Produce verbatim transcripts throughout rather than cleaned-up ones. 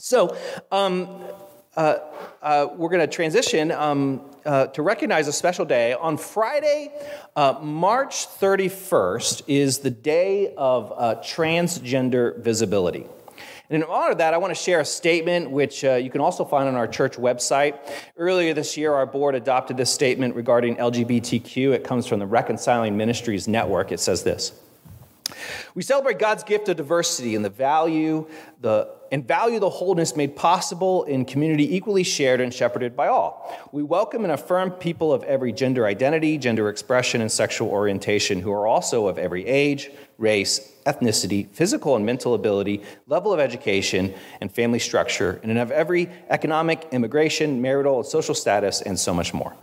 So um, uh, uh, we're going to transition um, uh, to recognize a special day. On Friday, uh, March thirty-first, is the day of uh, transgender visibility. And in honor of that, I want to share a statement which uh, you can also find on our church website. Earlier this year, our board adopted this statement regarding L G B T Q. It comes from the Reconciling Ministries Network. It says this: "We celebrate God's gift of diversity and the value the and value the wholeness made possible in community equally shared and shepherded by all. We welcome and affirm people of every gender identity, gender expression, and sexual orientation who are also of every age, race, ethnicity, physical and mental ability, level of education, and family structure, and of every economic, immigration, marital, and social status, and so much more.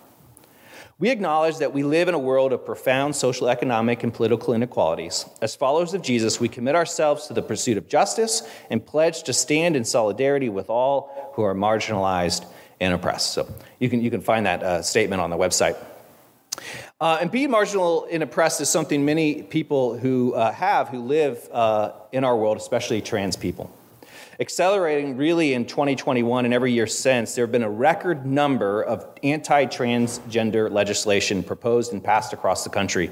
We acknowledge that we live in a world of profound social, economic, and political inequalities. As followers of Jesus, we commit ourselves to the pursuit of justice and pledge to stand in solidarity with all who are marginalized and oppressed." So you can you can find that uh, statement on the website. Uh, and being marginal and oppressed is something many people who uh, have, who live uh, in our world, especially trans people. Accelerating really in twenty twenty-one and every year since, there have been a record number of anti-transgender legislation proposed and passed across the country.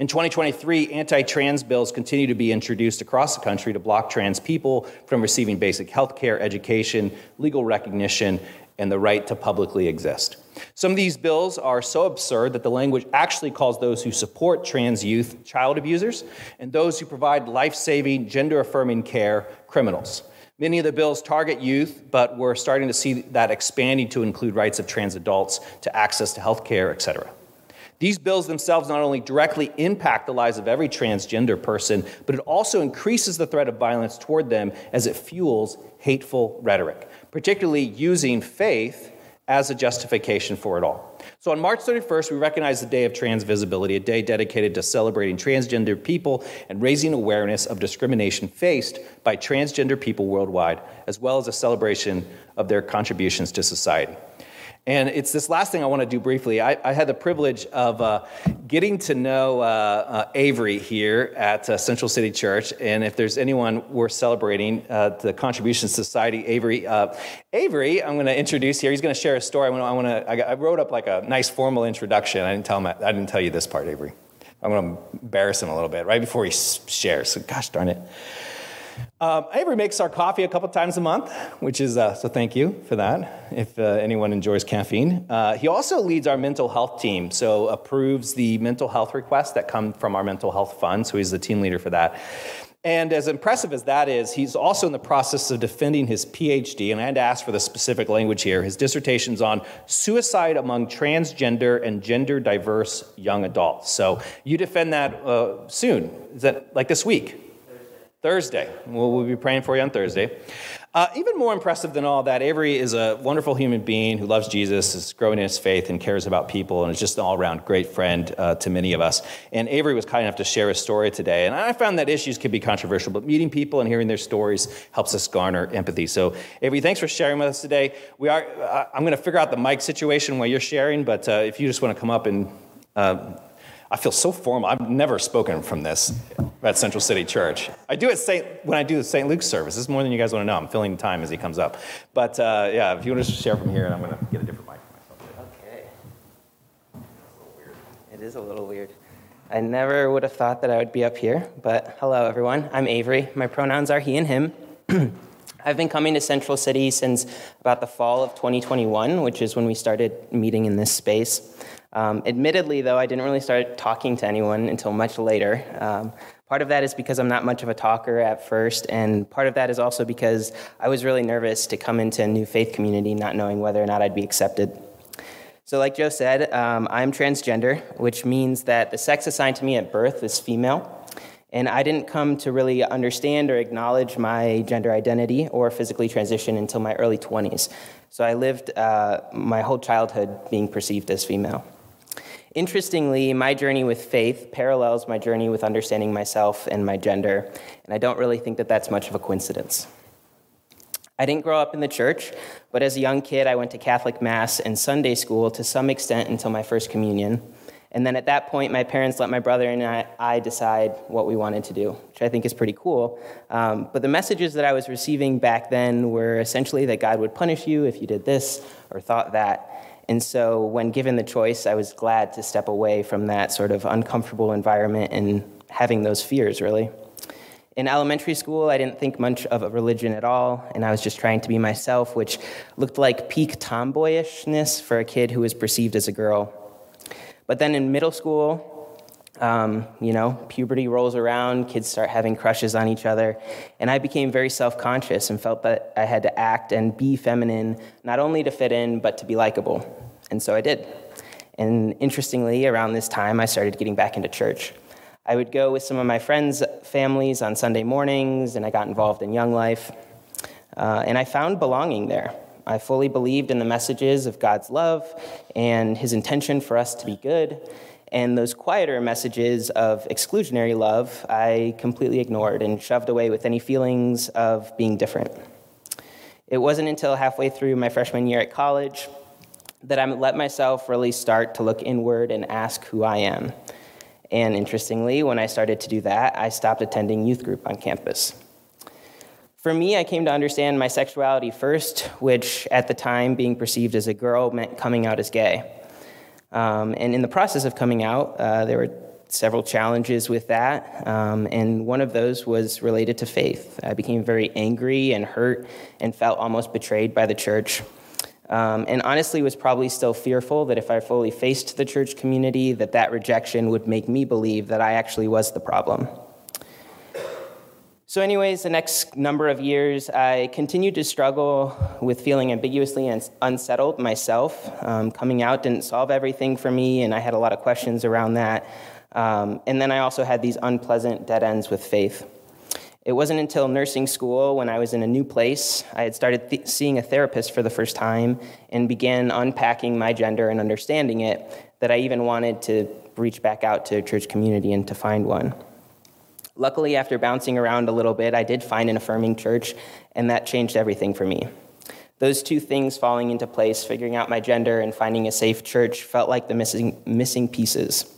In twenty twenty-three, anti-trans bills continue to be introduced across the country to block trans people from receiving basic health care, education, legal recognition, and the right to publicly exist. Some of these bills are so absurd that the language actually calls those who support trans youth child abusers and those who provide life-saving, gender-affirming care criminals. Many of the bills target youth, but we're starting to see that expanding to include rights of trans adults to access to health care, et cetera. These bills themselves not only directly impact the lives of every transgender person, but it also increases the threat of violence toward them as it fuels hateful rhetoric, particularly using faith as a justification for it all. So on March thirty-first, we recognize the Day of Trans Visibility, a day dedicated to celebrating transgender people and raising awareness of discrimination faced by transgender people worldwide, as well as a celebration of their contributions to society. And it's this last thing I want to do briefly. I, I had the privilege of uh, getting to know uh, uh, Avery here at uh, Central City Church. And if there's anyone worth celebrating uh, the contributions to society, Avery. Uh, Avery, I'm going to introduce here. He's going to share a story. I want to. I, wanna, I, I wrote up like a nice formal introduction. I didn't tell him. I, I didn't tell you this part, Avery. I'm going to embarrass him a little bit right before he shares. So, gosh darn it. Um, Avery makes our coffee a couple times a month, which is, uh, so thank you for that, if uh, anyone enjoys caffeine. Uh, he also leads our mental health team, so approves the mental health requests that come from our mental health fund, so he's the team leader for that. And as impressive as that is, he's also in the process of defending his P H D, and I had to ask for the specific language here. His dissertation's on suicide among transgender and gender-diverse young adults. So you defend that uh, soon, is that like this week? Thursday. We'll, we'll be praying for you on Thursday. Uh, even more impressive than all that, Avery is a wonderful human being who loves Jesus, is growing in his faith, and cares about people, and is just an all-around great friend uh, to many of us. And Avery was kind enough to share his story today. And I found that issues can be controversial, but meeting people and hearing their stories helps us garner empathy. So, Avery, thanks for sharing with us today. We are. Uh, I'm going to figure out the mic situation while you're sharing, but uh, if you just want to come up and... Uh, I feel so formal. I've never spoken from this at Central City Church. I do it Saint, when I do the Saint Luke service. This is more than you guys want to know. I'm filling time as he comes up. But uh, yeah, if you want to share from here, I'm going to get a different mic for myself. Okay. It is a little weird. I never would have thought that I would be up here, but hello, everyone. I'm Avery. My pronouns are he and him. I've been coming to Central City since about the fall of twenty twenty-one, which is when we started meeting in this space. Um, admittedly, though, I didn't really start talking to anyone until much later. Um, part of that is because I'm not much of a talker at first, and part of that is also because I was really nervous to come into a new faith community, not knowing whether or not I'd be accepted. So like Joe said, um, I'm transgender, which means that the sex assigned to me at birth is female. And I didn't come to really understand or acknowledge my gender identity or physically transition until my early twenties. So I lived uh, my whole childhood being perceived as female. Interestingly, my journey with faith parallels my journey with understanding myself and my gender, and I don't really think that that's much of a coincidence. I didn't grow up in the church, but as a young kid, I went to Catholic Mass and Sunday school to some extent until my first communion. And then at that point, my parents let my brother and I, I decide what we wanted to do, which I think is pretty cool. Um, but the messages that I was receiving back then were essentially that God would punish you if you did this or thought that. And so when given the choice, I was glad to step away from that sort of uncomfortable environment and having those fears, really. In elementary school, I didn't think much of a religion at all, and I was just trying to be myself, which looked like peak tomboyishness for a kid who was perceived as a girl. But then in middle school, um, you know, puberty rolls around, kids start having crushes on each other, and I became very self-conscious and felt that I had to act and be feminine, not only to fit in, but to be likable. And so I did. And interestingly, around this time, I started getting back into church. I would go with some of my friends' families on Sunday mornings, and I got involved in Young Life. Uh, and I found belonging there. I fully believed in the messages of God's love and his intention for us to be good. And those quieter messages of exclusionary love, I completely ignored and shoved away with any feelings of being different. It wasn't until halfway through my freshman year at college that I let myself really start to look inward and ask who I am. And interestingly, when I started to do that, I stopped attending youth group on campus. For me, I came to understand my sexuality first, which at the time, being perceived as a girl meant coming out as gay. Um, and in the process of coming out, uh, there were several challenges with that, um, and one of those was related to faith. I became very angry and hurt and felt almost betrayed by the church. Um, and honestly was probably still fearful that if I fully faced the church community, that that rejection would make me believe that I actually was the problem. So anyways, the next number of years, I continued to struggle with feeling ambiguously unsettled myself. Um, coming out didn't solve everything for me, and I had a lot of questions around that. Um, and then I also had these unpleasant dead ends with faith. It wasn't until nursing school, when I was in a new place, I had started th- seeing a therapist for the first time and began unpacking my gender and understanding it, that I even wanted to reach back out to church community and to find one. Luckily, after bouncing around a little bit, I did find an affirming church, and that changed everything for me. Those two things falling into place, figuring out my gender and finding a safe church, felt like the missing missing pieces.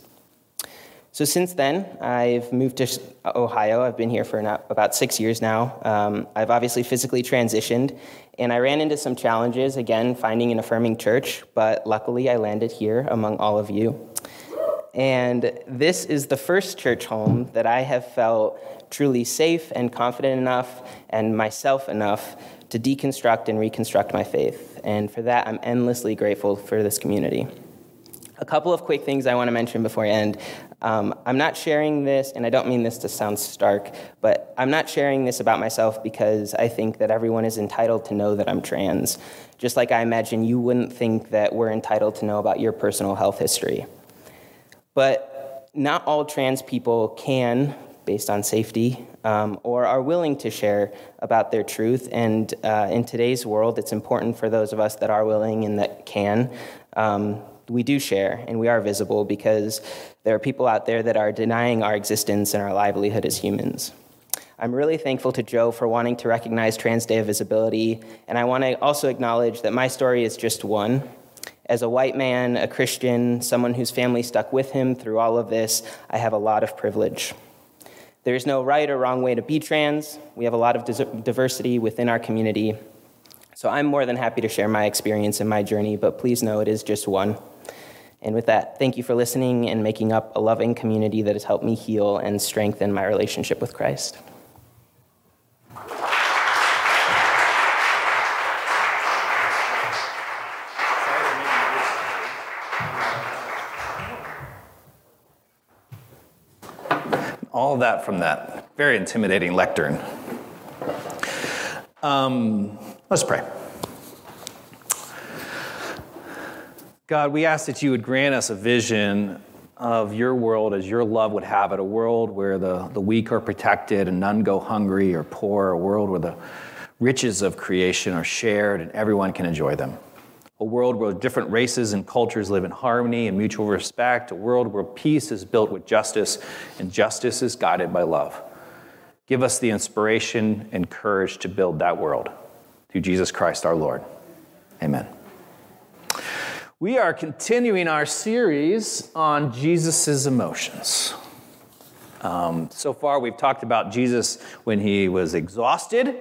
So since then, I've moved to Ohio. I've been here for about six years now. Um, I've obviously physically transitioned, and I ran into some challenges, again, finding an affirming church, but luckily I landed here among all of you. And this is the first church home that I have felt truly safe and confident enough and myself enough to deconstruct and reconstruct my faith. And for that, I'm endlessly grateful for this community. A couple of quick things I want to mention before I end. Um, I'm not sharing this, and I don't mean this to sound stark, but I'm not sharing this about myself because I think that everyone is entitled to know that I'm trans, just like I imagine you wouldn't think that we're entitled to know about your personal health history. But not all trans people can, based on safety, um, or are willing to share about their truth, and uh, in today's world, it's important for those of us that are willing and that can, um, we do share and we are visible because there are people out there that are denying our existence and our livelihood as humans. I'm really thankful to Joe for wanting to recognize Trans Day of Visibility, and I want to also acknowledge that my story is just one. As a white man, a Christian, someone whose family stuck with him through all of this, I have a lot of privilege. There is no right or wrong way to be trans. We have a lot of diversity within our community. So I'm more than happy to share my experience and my journey, but please know it is just one. And with that, thank you for listening and making up a loving community that has helped me heal and strengthen my relationship with Christ. All that from that very intimidating lectern. Um, let's pray. God, we ask that you would grant us a vision of your world as your love would have it, a world where the, the weak are protected and none go hungry or poor, a world where the riches of creation are shared and everyone can enjoy them, a world where different races and cultures live in harmony and mutual respect, a world where peace is built with justice and justice is guided by love. Give us the inspiration and courage to build that world. Through Jesus Christ, our Lord. Amen. We are continuing our series on Jesus's emotions. Um, so far, we've talked about Jesus when he was exhausted,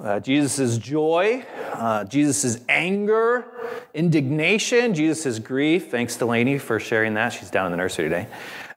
uh, Jesus's joy, uh, Jesus's anger, indignation, Jesus's grief. Thanks, Delaney, for sharing that. She's down in the nursery today.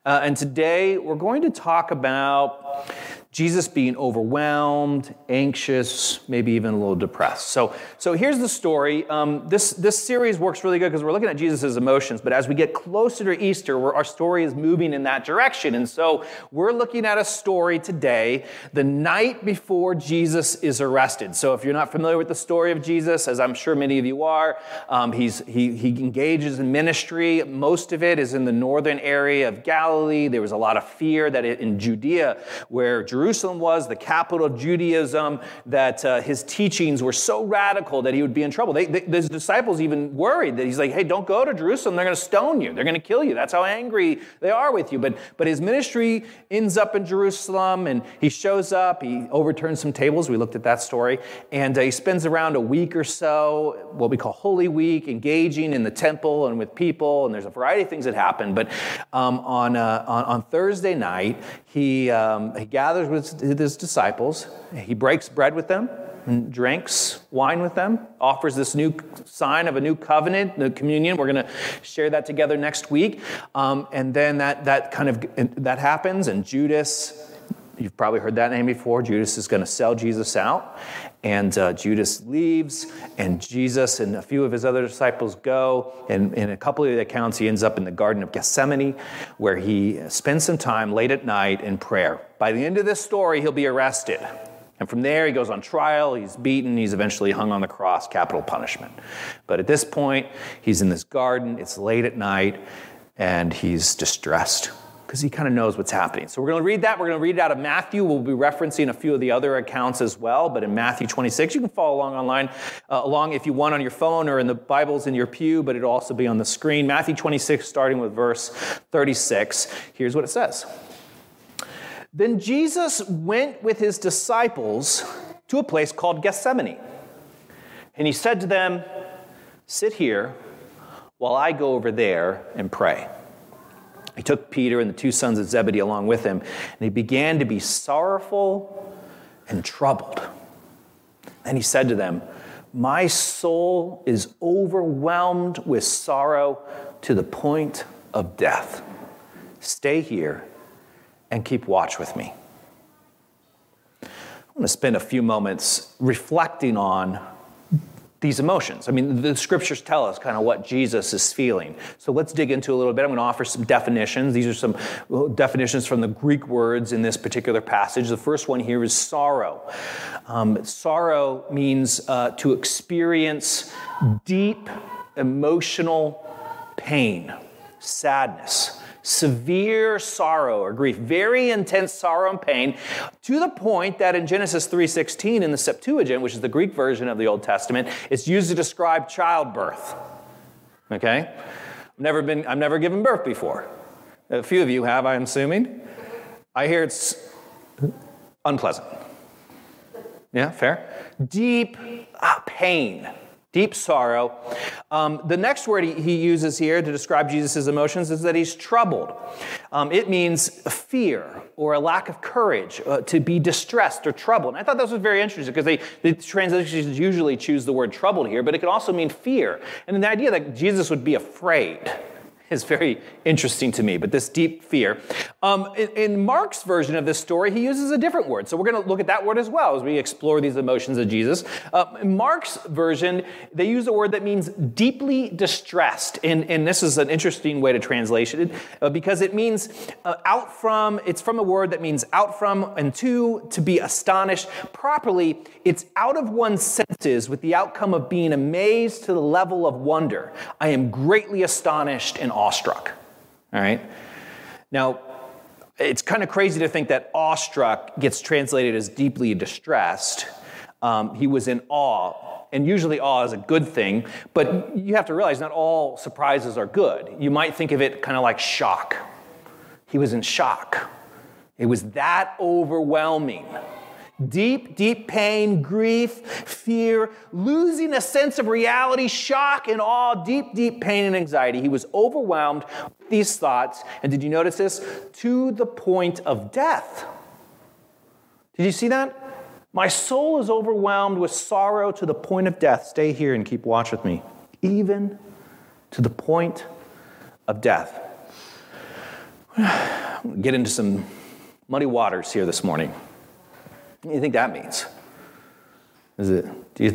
Uh, and today, we're going to talk about Jesus being overwhelmed, anxious, maybe even a little depressed. So, so here's the story. Um, this, this series works really good because we're looking at Jesus' emotions, but as we get closer to Easter, we're, our story is moving in that direction. And so we're looking at a story today, the night before Jesus is arrested. So if you're not familiar with the story of Jesus, as I'm sure many of you are, um, he's, he, he engages in ministry. Most of it is in the northern area of Galilee. There was a lot of fear that it, in Judea, where Jerusalem Jerusalem was the capital of Judaism, that uh, his teachings were so radical that he would be in trouble. They, they, his disciples even worried that he's like, hey, don't go to Jerusalem. They're going to stone you. They're going to kill you. That's how angry they are with you. But, but his ministry ends up in Jerusalem, and he shows up. He overturns some tables. We looked at that story. And uh, he spends around a week or so, what we call Holy Week, engaging in the temple and with people. And there's a variety of things that happen. But um, on, uh, on, on Thursday night, he, um, he gathers with with his disciples. He breaks bread with them and drinks wine with them, offers this new sign of a new covenant, the communion. We're going to share that together next week. Um, and then that that kind of that happens, and Judas, you've probably heard that name before, Judas is going to sell Jesus out. And uh, Judas leaves, and Jesus and a few of his other disciples go. And in a couple of the accounts, he ends up in the Garden of Gethsemane, where he spends some time late at night in prayer. By the end of this story, he'll be arrested. And from there, he goes on trial. He's beaten. He's eventually hung on the cross, capital punishment. But at this point, he's in this garden. It's late at night, and he's distressed, because he kind of knows what's happening. So we're going to read that. We're going to read it out of Matthew. We'll be referencing a few of the other accounts as well. But in Matthew twenty-six, you can follow along online, uh, along if you want on your phone or in the Bibles in your pew, but it'll also be on the screen. Matthew twenty-six, starting with verse thirty-six. Here's what it says. Then Jesus went with his disciples to a place called Gethsemane. And he said to them, sit here while I go over there and pray. He took Peter and the two sons of Zebedee along with him, and he began to be sorrowful and troubled. Then he said to them, my soul is overwhelmed with sorrow to the point of death. Stay here and keep watch with me. I'm going to spend a few moments reflecting on these emotions. I mean, the scriptures tell us kind of what Jesus is feeling. So let's dig into a little bit. I'm going to offer some definitions. These are some definitions from the Greek words in this particular passage. The first one here is sorrow. Um, sorrow means uh, to experience deep emotional pain, sadness, severe sorrow or grief, very intense sorrow and pain, to the point that in Genesis three sixteen in the Septuagint, which is the Greek version of the Old Testament, it's used to describe childbirth. Okay? I've never been, I've never given birth before. A few of you have, I'm assuming. I hear it's unpleasant. Yeah, fair? Deep ah, pain. Deep sorrow. Um, the next word he, he uses here to describe Jesus' emotions is that he's troubled. Um, it means fear or a lack of courage, uh, to be distressed or troubled. And I thought this was very interesting because they, the translations usually choose the word troubled here, but it could also mean fear. And the idea that Jesus would be afraid is very interesting to me, but this deep fear. Um, in, in Mark's version of this story, he uses a different word. So we're going to look at that word as well as we explore these emotions of Jesus. Uh, in Mark's version, they use a word that means deeply distressed. And, and this is an interesting way to translate it, uh, because it means uh, out from, it's from a word that means out from and to, to be astonished. Properly, it's out of one's senses with the outcome of being amazed to the level of wonder. I am greatly astonished and awestruck. All right. Now, it's kind of crazy to think that awestruck gets translated as deeply distressed. Um, he was in awe, and usually awe is a good thing, but you have to realize not all surprises are good. You might think of it kind of like shock. He was in shock. It was that overwhelming. Deep, deep pain, grief, fear, losing a sense of reality, shock and awe, deep, deep pain and anxiety. He was overwhelmed with these thoughts. And did you notice this? To the point of death. Did you see that? My soul is overwhelmed with sorrow to the point of death. Stay here and keep watch with me. Even to the point of death. I'm going to get into some muddy waters here this morning. What do you think that means? Is it, do you,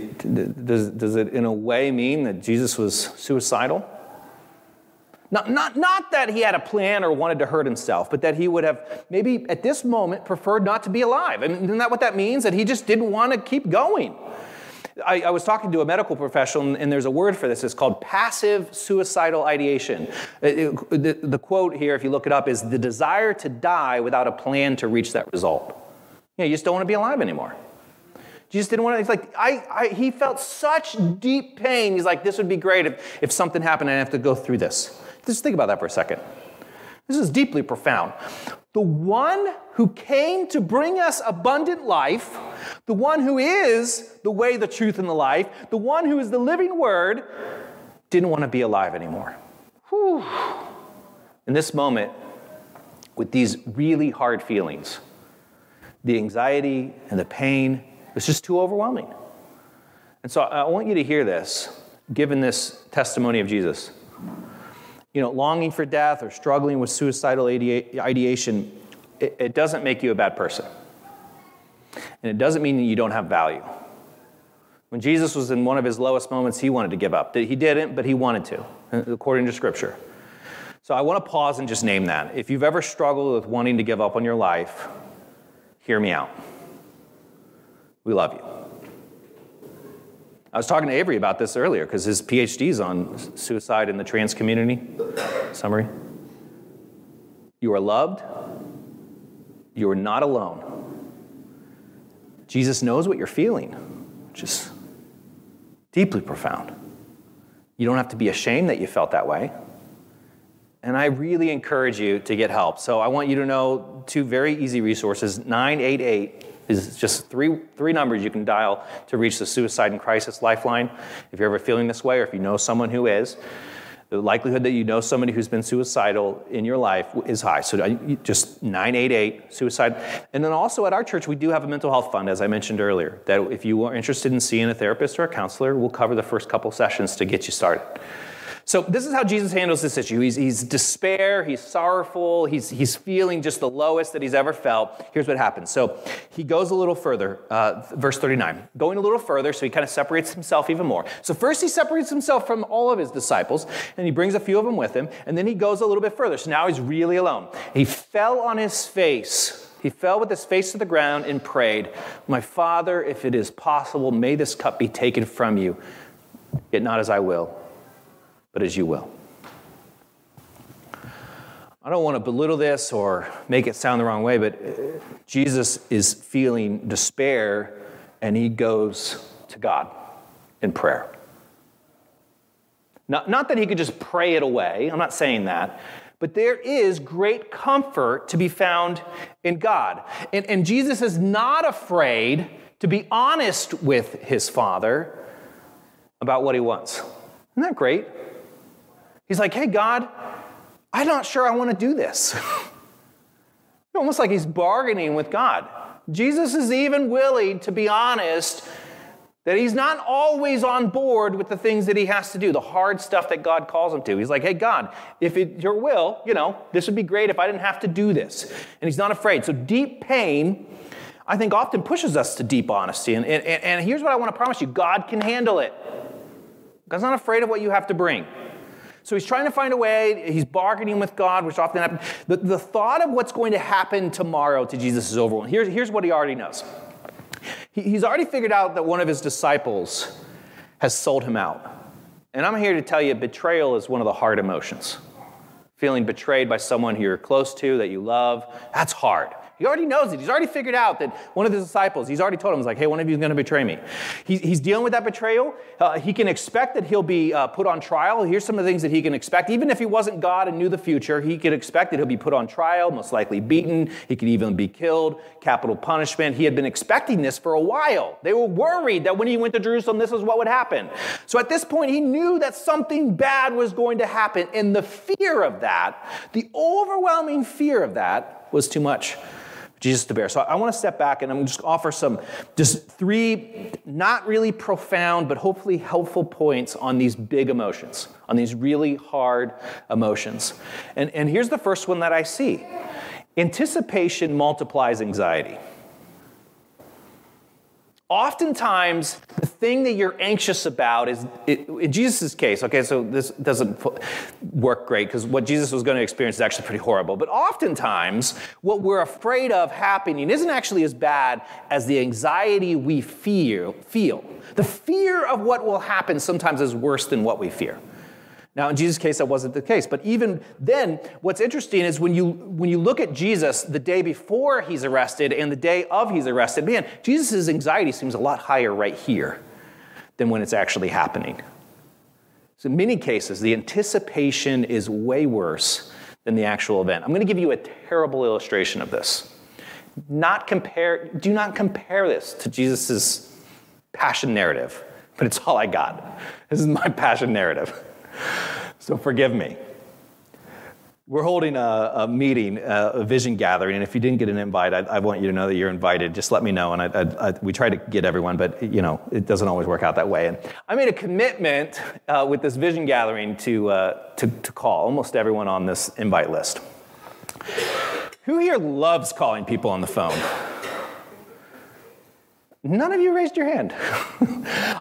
does, does it in a way mean that Jesus was suicidal? Not, not, not that he had a plan or wanted to hurt himself, but that he would have maybe at this moment preferred not to be alive. I mean, isn't that what that means? That he just didn't want to keep going. I, I was talking to a medical professional, and, and there's a word for this. It's called passive suicidal ideation. It, it, the, the quote here, if you look it up, is the desire to die without a plan to reach that result. You know, you just don't want to be alive anymore. Jesus didn't want to, it's like, I, I, he felt such deep pain. He's like, this would be great if, if something happened and I have to go through this. Just think about that for a second. This is deeply profound. The one who came to bring us abundant life, the one who is the way, the truth, and the life, the one who is the living word, didn't want to be alive anymore. Whew. In this moment, with these really hard feelings, the anxiety and the pain, it's just too overwhelming. And so I want you to hear this, given this testimony of Jesus. You know, longing for death or struggling with suicidal ideation, it, it doesn't make you a bad person. And it doesn't mean that you don't have value. When Jesus was in one of his lowest moments, he wanted to give up. He didn't, but he wanted to, according to Scripture. So I want to pause and just name that. If you've ever struggled with wanting to give up on your life, hear me out. We love you. I was talking to Avery about this earlier because his PhD's on suicide in the trans community. Summary. You are loved. You are not alone. Jesus knows what you're feeling, which is deeply profound. You don't have to be ashamed that you felt that way. And I really encourage you to get help. So I want you to know two very easy resources. nine eight eight is just three three numbers you can dial to reach the Suicide and Crisis Lifeline. If you're ever feeling this way or if you know someone who is, the likelihood that you know somebody who's been suicidal in your life is high. So just nine eight eight, suicide. And then also at our church, we do have a mental health fund, as I mentioned earlier, that if you are interested in seeing a therapist or a counselor, we'll cover the first couple sessions to get you started. So this is how Jesus handles this issue. He's, he's despair, he's sorrowful, he's, he's feeling just the lowest that he's ever felt. Here's what happens. So he goes a little further, uh, verse thirty-nine. Going a little further, so he kind of separates himself even more. So first he separates himself from all of his disciples, and he brings a few of them with him, and then he goes a little bit further. So now he's really alone. He fell on his face. He fell with his face to the ground and prayed, "My Father, if it is possible, may this cup be taken from you, yet not as I will, but as you will." I don't want to belittle this or make it sound the wrong way, but Jesus is feeling despair, and he goes to God in prayer. Not, not that he could just pray it away. I'm not saying that. But there is great comfort to be found in God. And, and Jesus is not afraid to be honest with his Father about what he wants. Isn't that great? He's like, "Hey, God, I'm not sure I want to do this." Almost like he's bargaining with God. Jesus is even willing to be honest that he's not always on board with the things that he has to do, the hard stuff that God calls him to. He's like, "Hey, God, if it's your will, you know, this would be great if I didn't have to do this." And he's not afraid. So deep pain, I think, often pushes us to deep honesty. And, and, and here's what I want to promise you. God can handle it. God's not afraid of what you have to bring. So he's trying to find a way. He's bargaining with God, which often happens. The, the thought of what's going to happen tomorrow to Jesus is overwhelming. Here's, here's what he already knows. He, he's already figured out that one of his disciples has sold him out. And I'm here to tell you, betrayal is one of the hard emotions. Feeling betrayed by someone who you're close to, that you love, that's hard. He already knows it. He's already figured out that one of his disciples, he's already told him, he's like, hey, one of you is going to betray me. He's, he's dealing with that betrayal. Uh, he can expect that he'll be uh, put on trial. Here's some of the things that he can expect. Even if he wasn't God and knew the future, he could expect that he'll be put on trial, most likely beaten. He could even be killed, capital punishment. He had been expecting this for a while. They were worried that when he went to Jerusalem, this is what would happen. So at this point, he knew that something bad was going to happen. And the fear of that, the overwhelming fear of that, was too much Jesus to bear. So I want to step back and I'm just offer some, just three not really profound, but hopefully helpful points on these big emotions, on these really hard emotions. And, and here's the first one that I see. Anticipation multiplies anxiety. Oftentimes, the thing that you're anxious about is, it, in Jesus' case, okay, so this doesn't work great because what Jesus was going to experience is actually pretty horrible. But oftentimes, what we're afraid of happening isn't actually as bad as the anxiety we feel. feel. The fear of what will happen sometimes is worse than what we fear. Now, in Jesus' case, that wasn't the case. But even then, what's interesting is when you when you look at Jesus the day before he's arrested and the day of he's arrested, man, Jesus' anxiety seems a lot higher right here than when it's actually happening. So in many cases, the anticipation is way worse than the actual event. I'm going to give you a terrible illustration of this. Not compare. Do not compare this to Jesus' passion narrative, but it's all I got. This is my passion narrative. So forgive me. We're holding a, a meeting, a, a vision gathering, and if you didn't get an invite, I, I want you to know that you're invited. Just let me know, and I, I, I, we try to get everyone, but you know it doesn't always work out that way. And I made a commitment uh, with this vision gathering to, uh, to to call almost everyone on this invite list. Who here loves calling people on the phone? None of you raised your hand.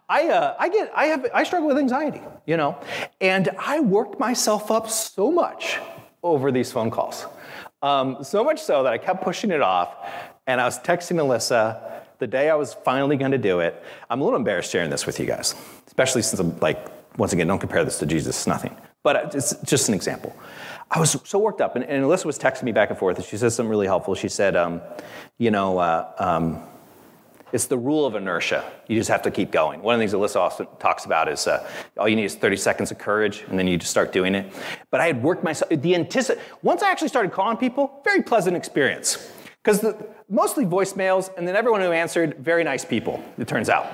I uh, I get I have I struggle with anxiety, you know, and I worked myself up so much over these phone calls, um, so much so that I kept pushing it off, and I was texting Alyssa the day I was finally going to do it. I'm a little embarrassed sharing this with you guys, especially since I'm like, once again, don't compare this to Jesus, it's nothing, but it's just an example. I was so worked up, and, and Alyssa was texting me back and forth, and she said something really helpful. She said, um, you know. Uh, um, It's the rule of inertia. You just have to keep going. One of the things Alyssa often talks about is uh, all you need is thirty seconds of courage, and then you just start doing it. But I had worked myself, the anticipation, once I actually started calling people, very pleasant experience. Because mostly voicemails, and then everyone who answered, very nice people, it turns out.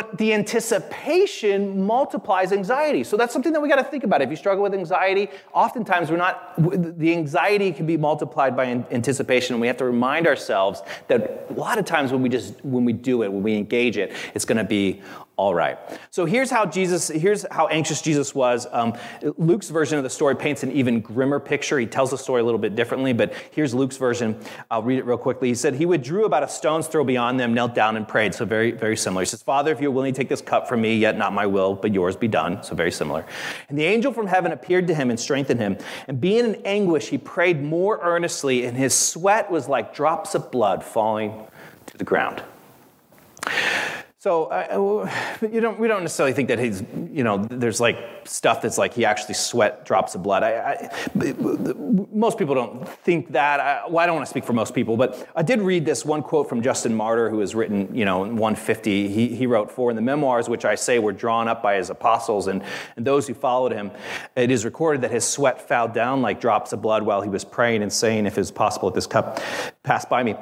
But the anticipation multiplies anxiety. So that's something that we got to think about. If you struggle with anxiety, oftentimes we're not, the anxiety can be multiplied by anticipation. And we have to remind ourselves that a lot of times when we just, when we do it, when we engage it, it's going to be all right. So here's how Jesus, here's how anxious Jesus was. Um, Luke's version of the story paints an even grimmer picture. He tells the story a little bit differently, but here's Luke's version. I'll read it real quickly. He said, he withdrew about a stone's throw beyond them, knelt down and prayed. So very, very similar. He says, Father, if you're willing to take this cup from me, yet not my will, but yours be done. So very similar. And the angel from heaven appeared to him and strengthened him. And being in anguish, he prayed more earnestly, and his sweat was like drops of blood falling to the ground. So uh, you don't, we don't necessarily think that he's, you know, there's like stuff that's like he actually sweat drops of blood. I, I, most people don't think that. I, well, I don't want to speak for most people, but I did read this one quote from Justin Martyr, who has written, you know, in one fifty. He, he wrote, for in the memoirs, which I say were drawn up by his apostles and, and those who followed him, it is recorded that his sweat fell down like drops of blood while he was praying and saying, if it was possible, let this cup pass by me.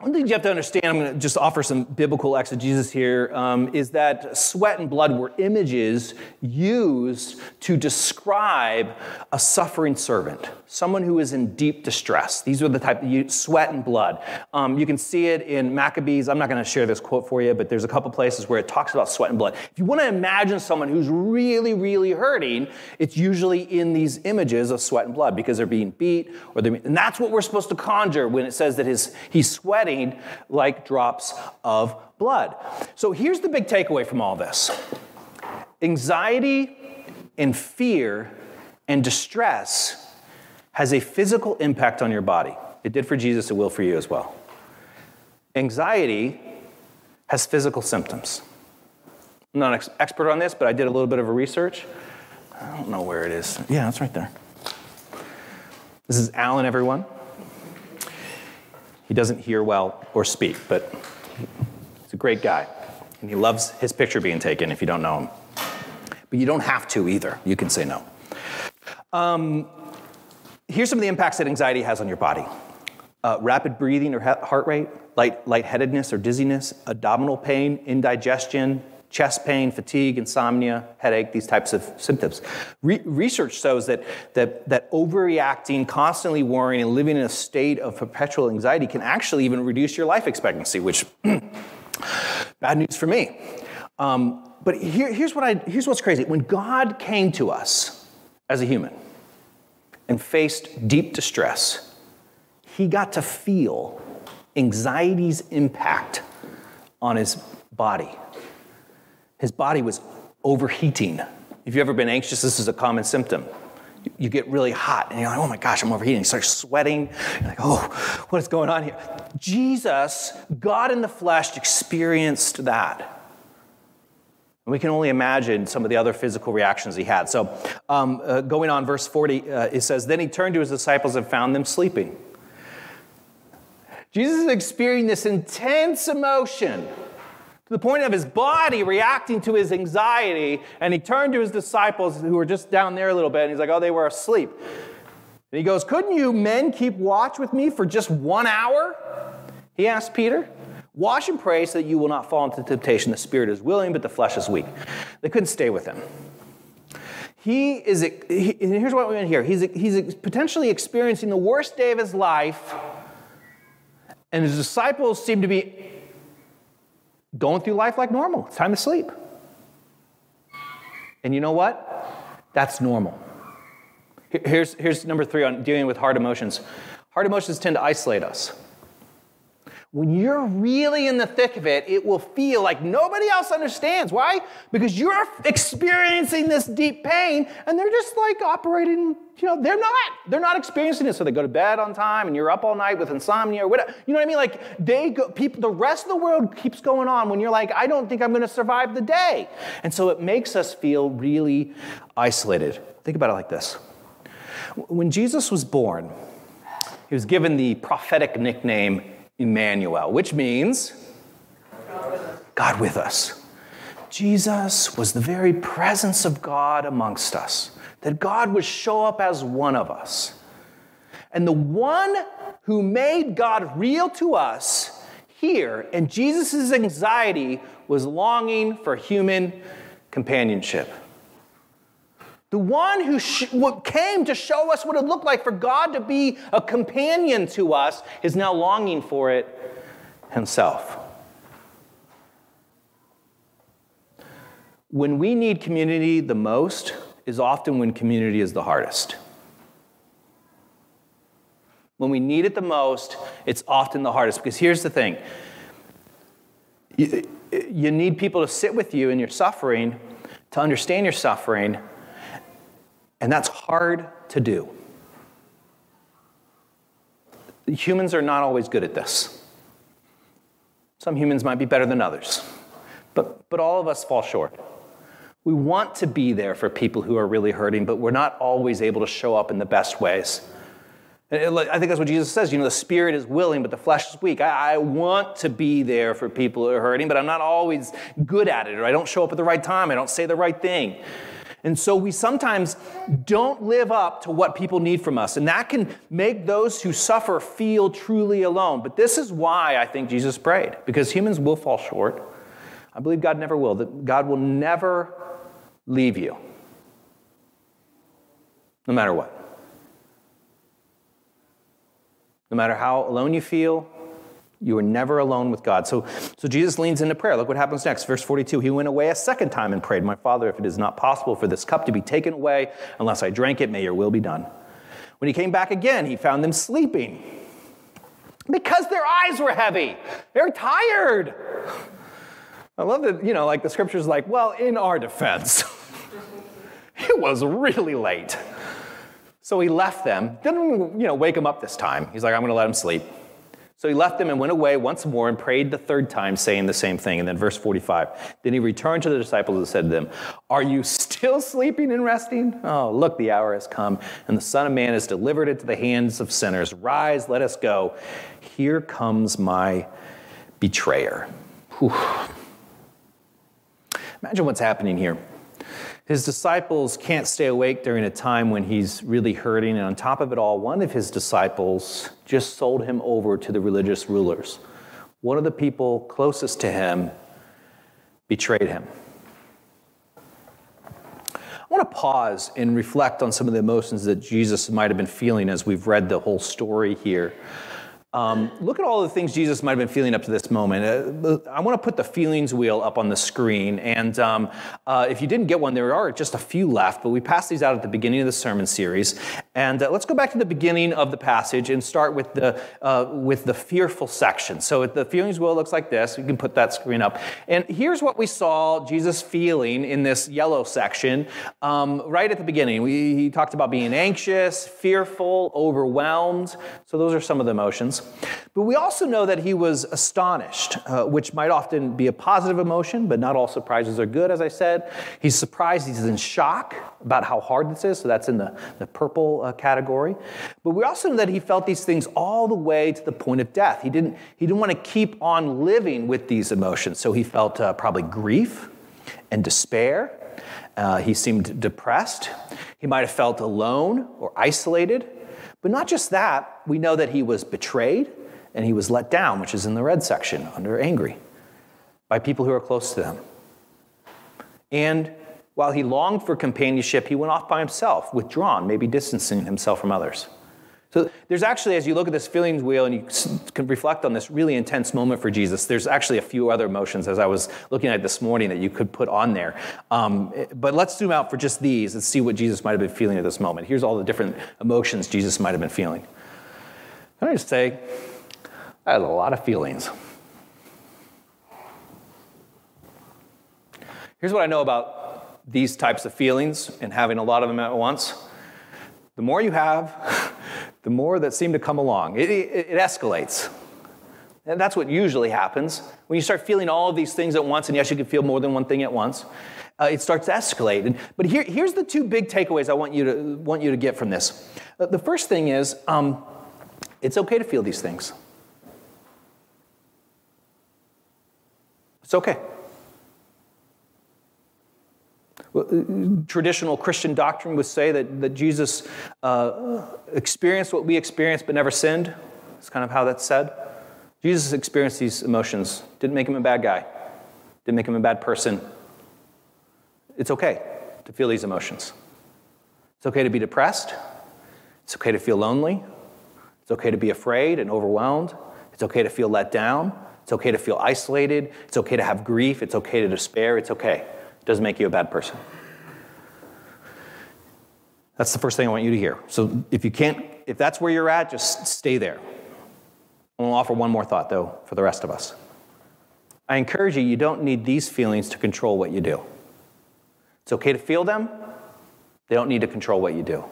One thing you have to understand, I'm going to just offer some biblical exegesis here, um, is that sweat and blood were images used to describe a suffering servant, someone who is in deep distress. These were the type of sweat and blood. Um, you can see it in Maccabees. I'm not going to share this quote for you, but there's a couple places where it talks about sweat and blood. If you want to imagine someone who's really, really hurting, it's usually in these images of sweat and blood because they're being beat, or they're being, and that's what we're supposed to conjure when it says that his he's sweating like drops of blood. So here's the big takeaway from all this. Anxiety and fear and distress has a physical impact on your body. It did for Jesus, it will for you as well. Anxiety has physical symptoms. I'm not an ex- expert on this, but I did a little bit of a research. I don't know where it is. Yeah, it's right there. This is Alan, everyone. He doesn't hear well or speak, but he's a great guy. And he loves his picture being taken if you don't know him. But you don't have to either. You can say no. Um, here's some of the impacts that anxiety has on your body. Uh, rapid breathing or heart rate, light lightheadedness or dizziness, abdominal pain, indigestion, chest pain, fatigue, insomnia, headache, these types of symptoms. Re- research shows that, that that overreacting, constantly worrying, and living in a state of perpetual anxiety can actually even reduce your life expectancy, which, bad news for me. Um, but here, here's what I here's what's crazy. When God came to us as a human and faced deep distress, he got to feel anxiety's impact on his body. His body was overheating. If you've ever been anxious, this is a common symptom. You get really hot, and you're like, oh my gosh, I'm overheating. You start sweating. You're like, oh, what is going on here? Jesus, God in the flesh, experienced that. And we can only imagine some of the other physical reactions he had. So um, uh, going on, verse forty, uh, it says, then he turned to his disciples and found them sleeping. Jesus is experiencing this intense emotion, to the point of his body reacting to his anxiety, and he turned to his disciples who were just down there a little bit, and he's like, oh, they were asleep. And he goes, couldn't you men keep watch with me for just one hour? He asked Peter, wash and pray so that you will not fall into temptation. The spirit is willing, but the flesh is weak. They couldn't stay with him. He is, he, and here's what we're in here. He's, he's potentially experiencing the worst day of his life, and his disciples seem to be going through life like normal. It's time to sleep. And you know what? That's normal. Here's, here's number three on dealing with hard emotions. Hard emotions tend to isolate us. When you're really in the thick of it, it will feel like nobody else understands. Why? Because you're experiencing this deep pain, and they're just like operating, you know, they're not. They're not experiencing it, so they go to bed on time, and you're up all night with insomnia or whatever. You know what I mean? Like, they go, people, the rest of the world keeps going on when you're like, I don't think I'm going to survive the day. And so it makes us feel really isolated. Think about it like this. When Jesus was born, he was given the prophetic nickname Emmanuel, which means God with us. God with us. Jesus was the very presence of God amongst us, that God would show up as one of us. And the one who made God real to us here, and Jesus' anxiety was longing for human companionship. The one who sh- came to show us what it looked like for God to be a companion to us is now longing for it himself. When we need community the most is often when community is the hardest. When we need it the most, it's often the hardest. Because here's the thing. You, you need people to sit with you in your suffering, to understand your suffering, and that's hard to do. Humans are not always good at this. Some humans might be better than others, but, but all of us fall short. We want to be there for people who are really hurting, but we're not always able to show up in the best ways. And it, I think that's what Jesus says, you know, the spirit is willing, but the flesh is weak. I, I want to be there for people who are hurting, but I'm not always good at it, or I don't show up at the right time, I don't say the right thing. And so we sometimes don't live up to what people need from us. And that can make those who suffer feel truly alone. But this is why I think Jesus prayed, because humans will fall short. I believe God never will. That God will never leave you, no matter what. No matter how alone you feel, you are never alone with God. So, so Jesus leans into prayer. Look what happens next. Verse forty-two, he went away a second time and prayed, my Father, if it is not possible for this cup to be taken away, unless I drank it, may your will be done. When he came back again, he found them sleeping because their eyes were heavy. They're tired. I love that, you know, like the scripture's like, well, in our defense, it was really late. So he left them. Didn't, you know, wake them up this time. He's like, I'm going to let them sleep. So he left them and went away once more and prayed the third time, saying the same thing. And then verse forty-five, then he returned to the disciples and said to them, are you still sleeping and resting? Oh, look, the hour has come, and the Son of Man is delivered into the hands of sinners. Rise, let us go. Here comes my betrayer. Whew. Imagine what's happening here. His disciples can't stay awake during a time when he's really hurting. And on top of it all, one of his disciples just sold him over to the religious rulers. One of the people closest to him betrayed him. I want to pause and reflect on some of the emotions that Jesus might have been feeling as we've read the whole story here. Um, look at all the things Jesus might have been feeling up to this moment. Uh, I want to put the feelings wheel up on the screen. And um, uh, if you didn't get one, there are just a few left, but we passed these out at the beginning of the sermon series. And uh, let's go back to the beginning of the passage and start with the uh, with the fearful section. So if the feelings wheel looks like this, you can put that screen up. And here's what we saw Jesus feeling in this yellow section um, right at the beginning. We, he talked about being anxious, fearful, overwhelmed. So those are some of the emotions. But we also know that he was astonished, uh, which might often be a positive emotion, but not all surprises are good, as I said. He's surprised, he's in shock about how hard this is, so that's in the, the purple uh, category. But we also know that he felt these things all the way to the point of death. He didn't, he didn't want to keep on living with these emotions, so he felt uh, probably grief and despair. Uh, he seemed depressed. He might have felt alone or isolated. But not just that, we know that he was betrayed and he was let down, which is in the red section under angry, by people who are close to them. And while he longed for companionship, he went off by himself, withdrawn, maybe distancing himself from others. So there's actually, as you look at this feelings wheel and you can reflect on this really intense moment for Jesus, there's actually a few other emotions, as I was looking at this morning, that you could put on there. Um, but let's zoom out for just these and see what Jesus might have been feeling at this moment. Here's all the different emotions Jesus might have been feeling. Can I just say, I had a lot of feelings. Here's what I know about these types of feelings and having a lot of them at once. The more you have, the more that seem to come along. It, it, it escalates. And that's what usually happens. When you start feeling all of these things at once, and yes, you can feel more than one thing at once, uh, it starts to escalate. And, but here, here's the two big takeaways I want you to want you to get from this. Uh, the first thing is, um, it's okay to feel these things. It's okay. Traditional Christian doctrine would say that, that Jesus uh, experienced what we experienced but never sinned. That's kind of how that's said. Jesus experienced these emotions. Didn't make him a bad guy. Didn't make him a bad person. It's okay to feel these emotions. It's okay to be depressed. It's okay to feel lonely. It's okay to be afraid and overwhelmed. It's okay to feel let down. It's okay to feel isolated. It's okay to have grief. It's okay to despair. It's okay. Doesn't make you a bad person. That's the first thing I want you to hear. So if you can't, if that's where you're at, just stay there. I want to offer one more thought, though, for the rest of us. I encourage you, you don't need these feelings to control what you do. It's okay to feel them. They don't need to control what you do.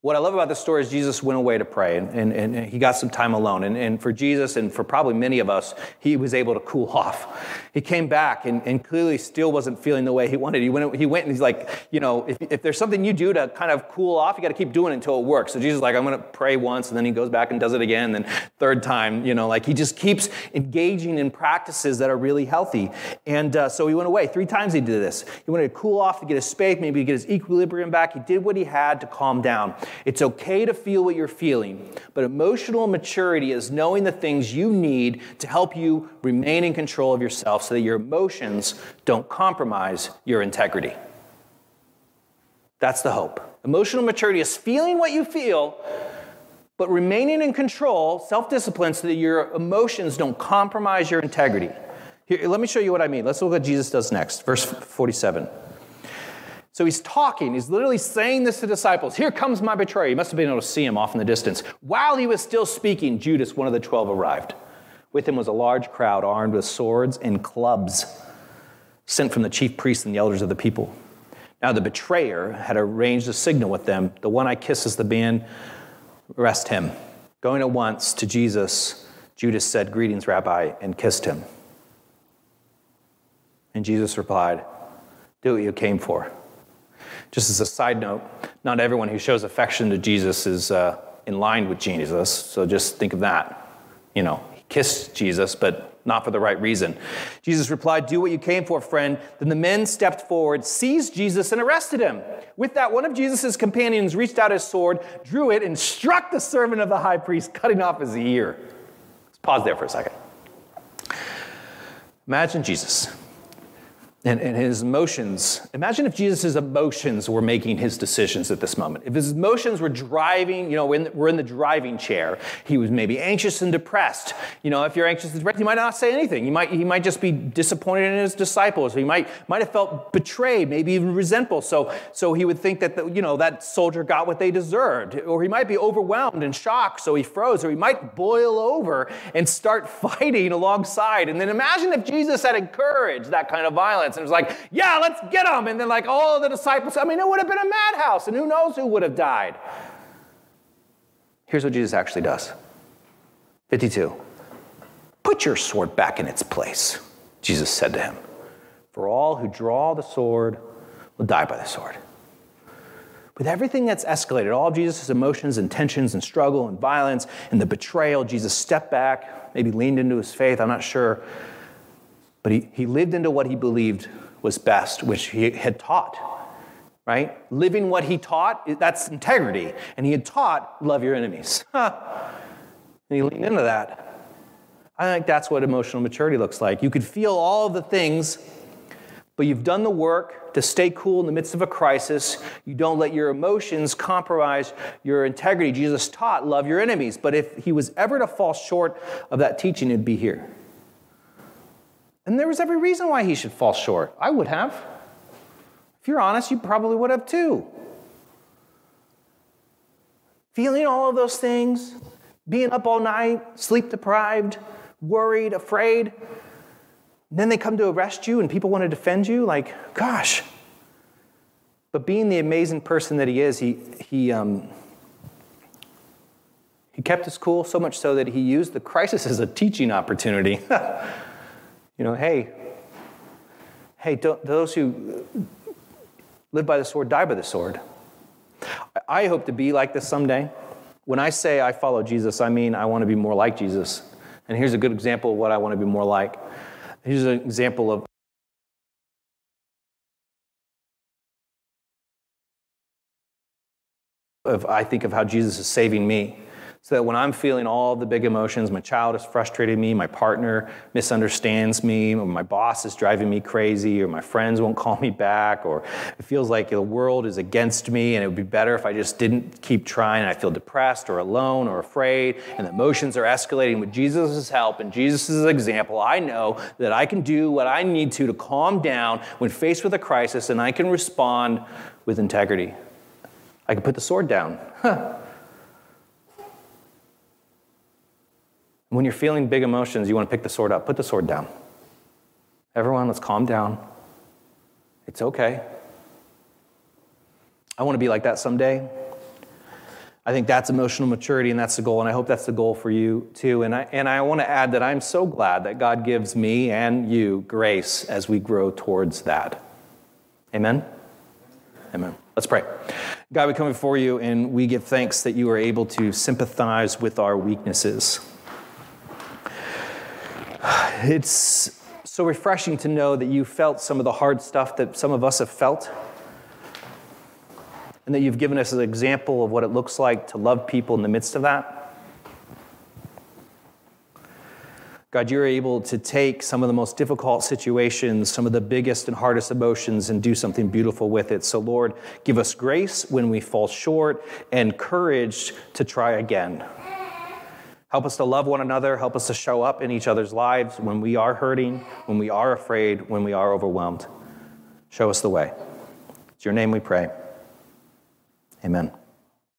What I love about this story is Jesus went away to pray, and, and, and he got some time alone. And, and for Jesus, and for probably many of us, he was able to cool off. He came back and, and clearly still wasn't feeling the way he wanted. He went, he went and he's like, you know, if, if there's something you do to kind of cool off, you got to keep doing it until it works. So Jesus is like, I'm going to pray once, and then he goes back and does it again, and then third time, you know, like he just keeps engaging in practices that are really healthy. And uh, so he went away. Three times he did this. He wanted to cool off to get his space, maybe to get his equilibrium back. He did what he had to calm down. It's okay to feel what you're feeling, but emotional maturity is knowing the things you need to help you remain in control of yourself so that your emotions don't compromise your integrity. That's the hope. Emotional maturity is feeling what you feel, but remaining in control, self-discipline, so that your emotions don't compromise your integrity. Here, let me show you what I mean. Let's look at what Jesus does next. Verse forty-seven. So he's talking, he's literally saying this to disciples. Here comes my betrayer. You must have been able to see him off in the distance. While he was still speaking, Judas, one of the twelve, arrived. With him was a large crowd armed with swords and clubs, sent from the chief priests and the elders of the people. Now the betrayer had arranged a signal with them. The one I kiss is the man, arrest him. Going at once to Jesus, Judas said, "Greetings, Rabbi," and kissed him. And Jesus replied, "Do what you came for." Just as a side note, not everyone who shows affection to Jesus is uh, in line with Jesus, so just think of that. You know, he kissed Jesus, but not for the right reason. Jesus replied, "Do what you came for, friend." Then the men stepped forward, seized Jesus, and arrested him. With that, one of Jesus' companions reached out his sword, drew it, and struck the servant of the high priest, cutting off his ear. Let's pause there for a second. Imagine Jesus and, and his emotions. Imagine if Jesus' emotions were making his decisions at this moment. If his emotions were driving, you know, in the, we're in the driving chair. He was maybe anxious and depressed. You know, if you're anxious and depressed, you might not say anything. You might, he might just be disappointed in his disciples. He might might have felt betrayed, maybe even resentful. So, so he would think that, the, you know, that soldier got what they deserved. Or he might be overwhelmed and shocked, so he froze. Or he might boil over and start fighting alongside. And then imagine if Jesus had encouraged that kind of violence. And it was like, yeah, let's get them. And then like all the disciples, I mean, it would have been a madhouse. And who knows who would have died. Here's what Jesus actually does. fifty-two. "Put your sword back in its place," Jesus said to him. "For all who draw the sword will die by the sword." With everything that's escalated, all of Jesus' emotions and tensions and struggle and violence and the betrayal, Jesus stepped back, maybe leaned into his faith. I'm not sure. But he, he lived into what he believed was best, which he had taught, right? Living what he taught, that's integrity. And he had taught, love your enemies. Huh. And he leaned into that. I think that's what emotional maturity looks like. You could feel all of the things, but you've done the work to stay cool in the midst of a crisis. You don't let your emotions compromise your integrity. Jesus taught, love your enemies. But if he was ever to fall short of that teaching, it'd be here. And there was every reason why he should fall short. I would have. If you're honest, you probably would have too. Feeling all of those things, being up all night, sleep deprived, worried, afraid. And then they come to arrest you and people want to defend you. Like, gosh. But being the amazing person that he is, he he um, he kept his cool so much so that he used the crisis as a teaching opportunity. You know, hey, hey, don't, those who live by the sword die by the sword. I hope to be like this someday. When I say I follow Jesus, I mean I want to be more like Jesus. And here's a good example of what I want to be more like. Here's an example of of I think of how Jesus is saving me. So that when I'm feeling all the big emotions, my child is frustrating me, my partner misunderstands me, or my boss is driving me crazy, or my friends won't call me back, or it feels like the world is against me and it would be better if I just didn't keep trying, and I feel depressed or alone or afraid, and the emotions are escalating. With Jesus' help and Jesus' example, I know that I can do what I need to to calm down when faced with a crisis, and I can respond with integrity. I can put the sword down. Huh. When you're feeling big emotions, you want to pick the sword up. Put the sword down. Everyone, let's calm down. It's okay. I want to be like that someday. I think that's emotional maturity, and that's the goal, and I hope that's the goal for you too. And I and I want to add that I'm so glad that God gives me and you grace as we grow towards that. Amen? Amen. Let's pray. God, we come before you, and we give thanks that you are able to sympathize with our weaknesses. It's so refreshing to know that you felt some of the hard stuff that some of us have felt, and that you've given us an example of what it looks like to love people in the midst of that. God, you're able to take some of the most difficult situations, some of the biggest and hardest emotions, and do something beautiful with it. So, Lord, give us grace when we fall short and courage to try again. Help us to love one another. Help us to show up in each other's lives when we are hurting, when we are afraid, when we are overwhelmed. Show us the way. It's your name we pray. Amen.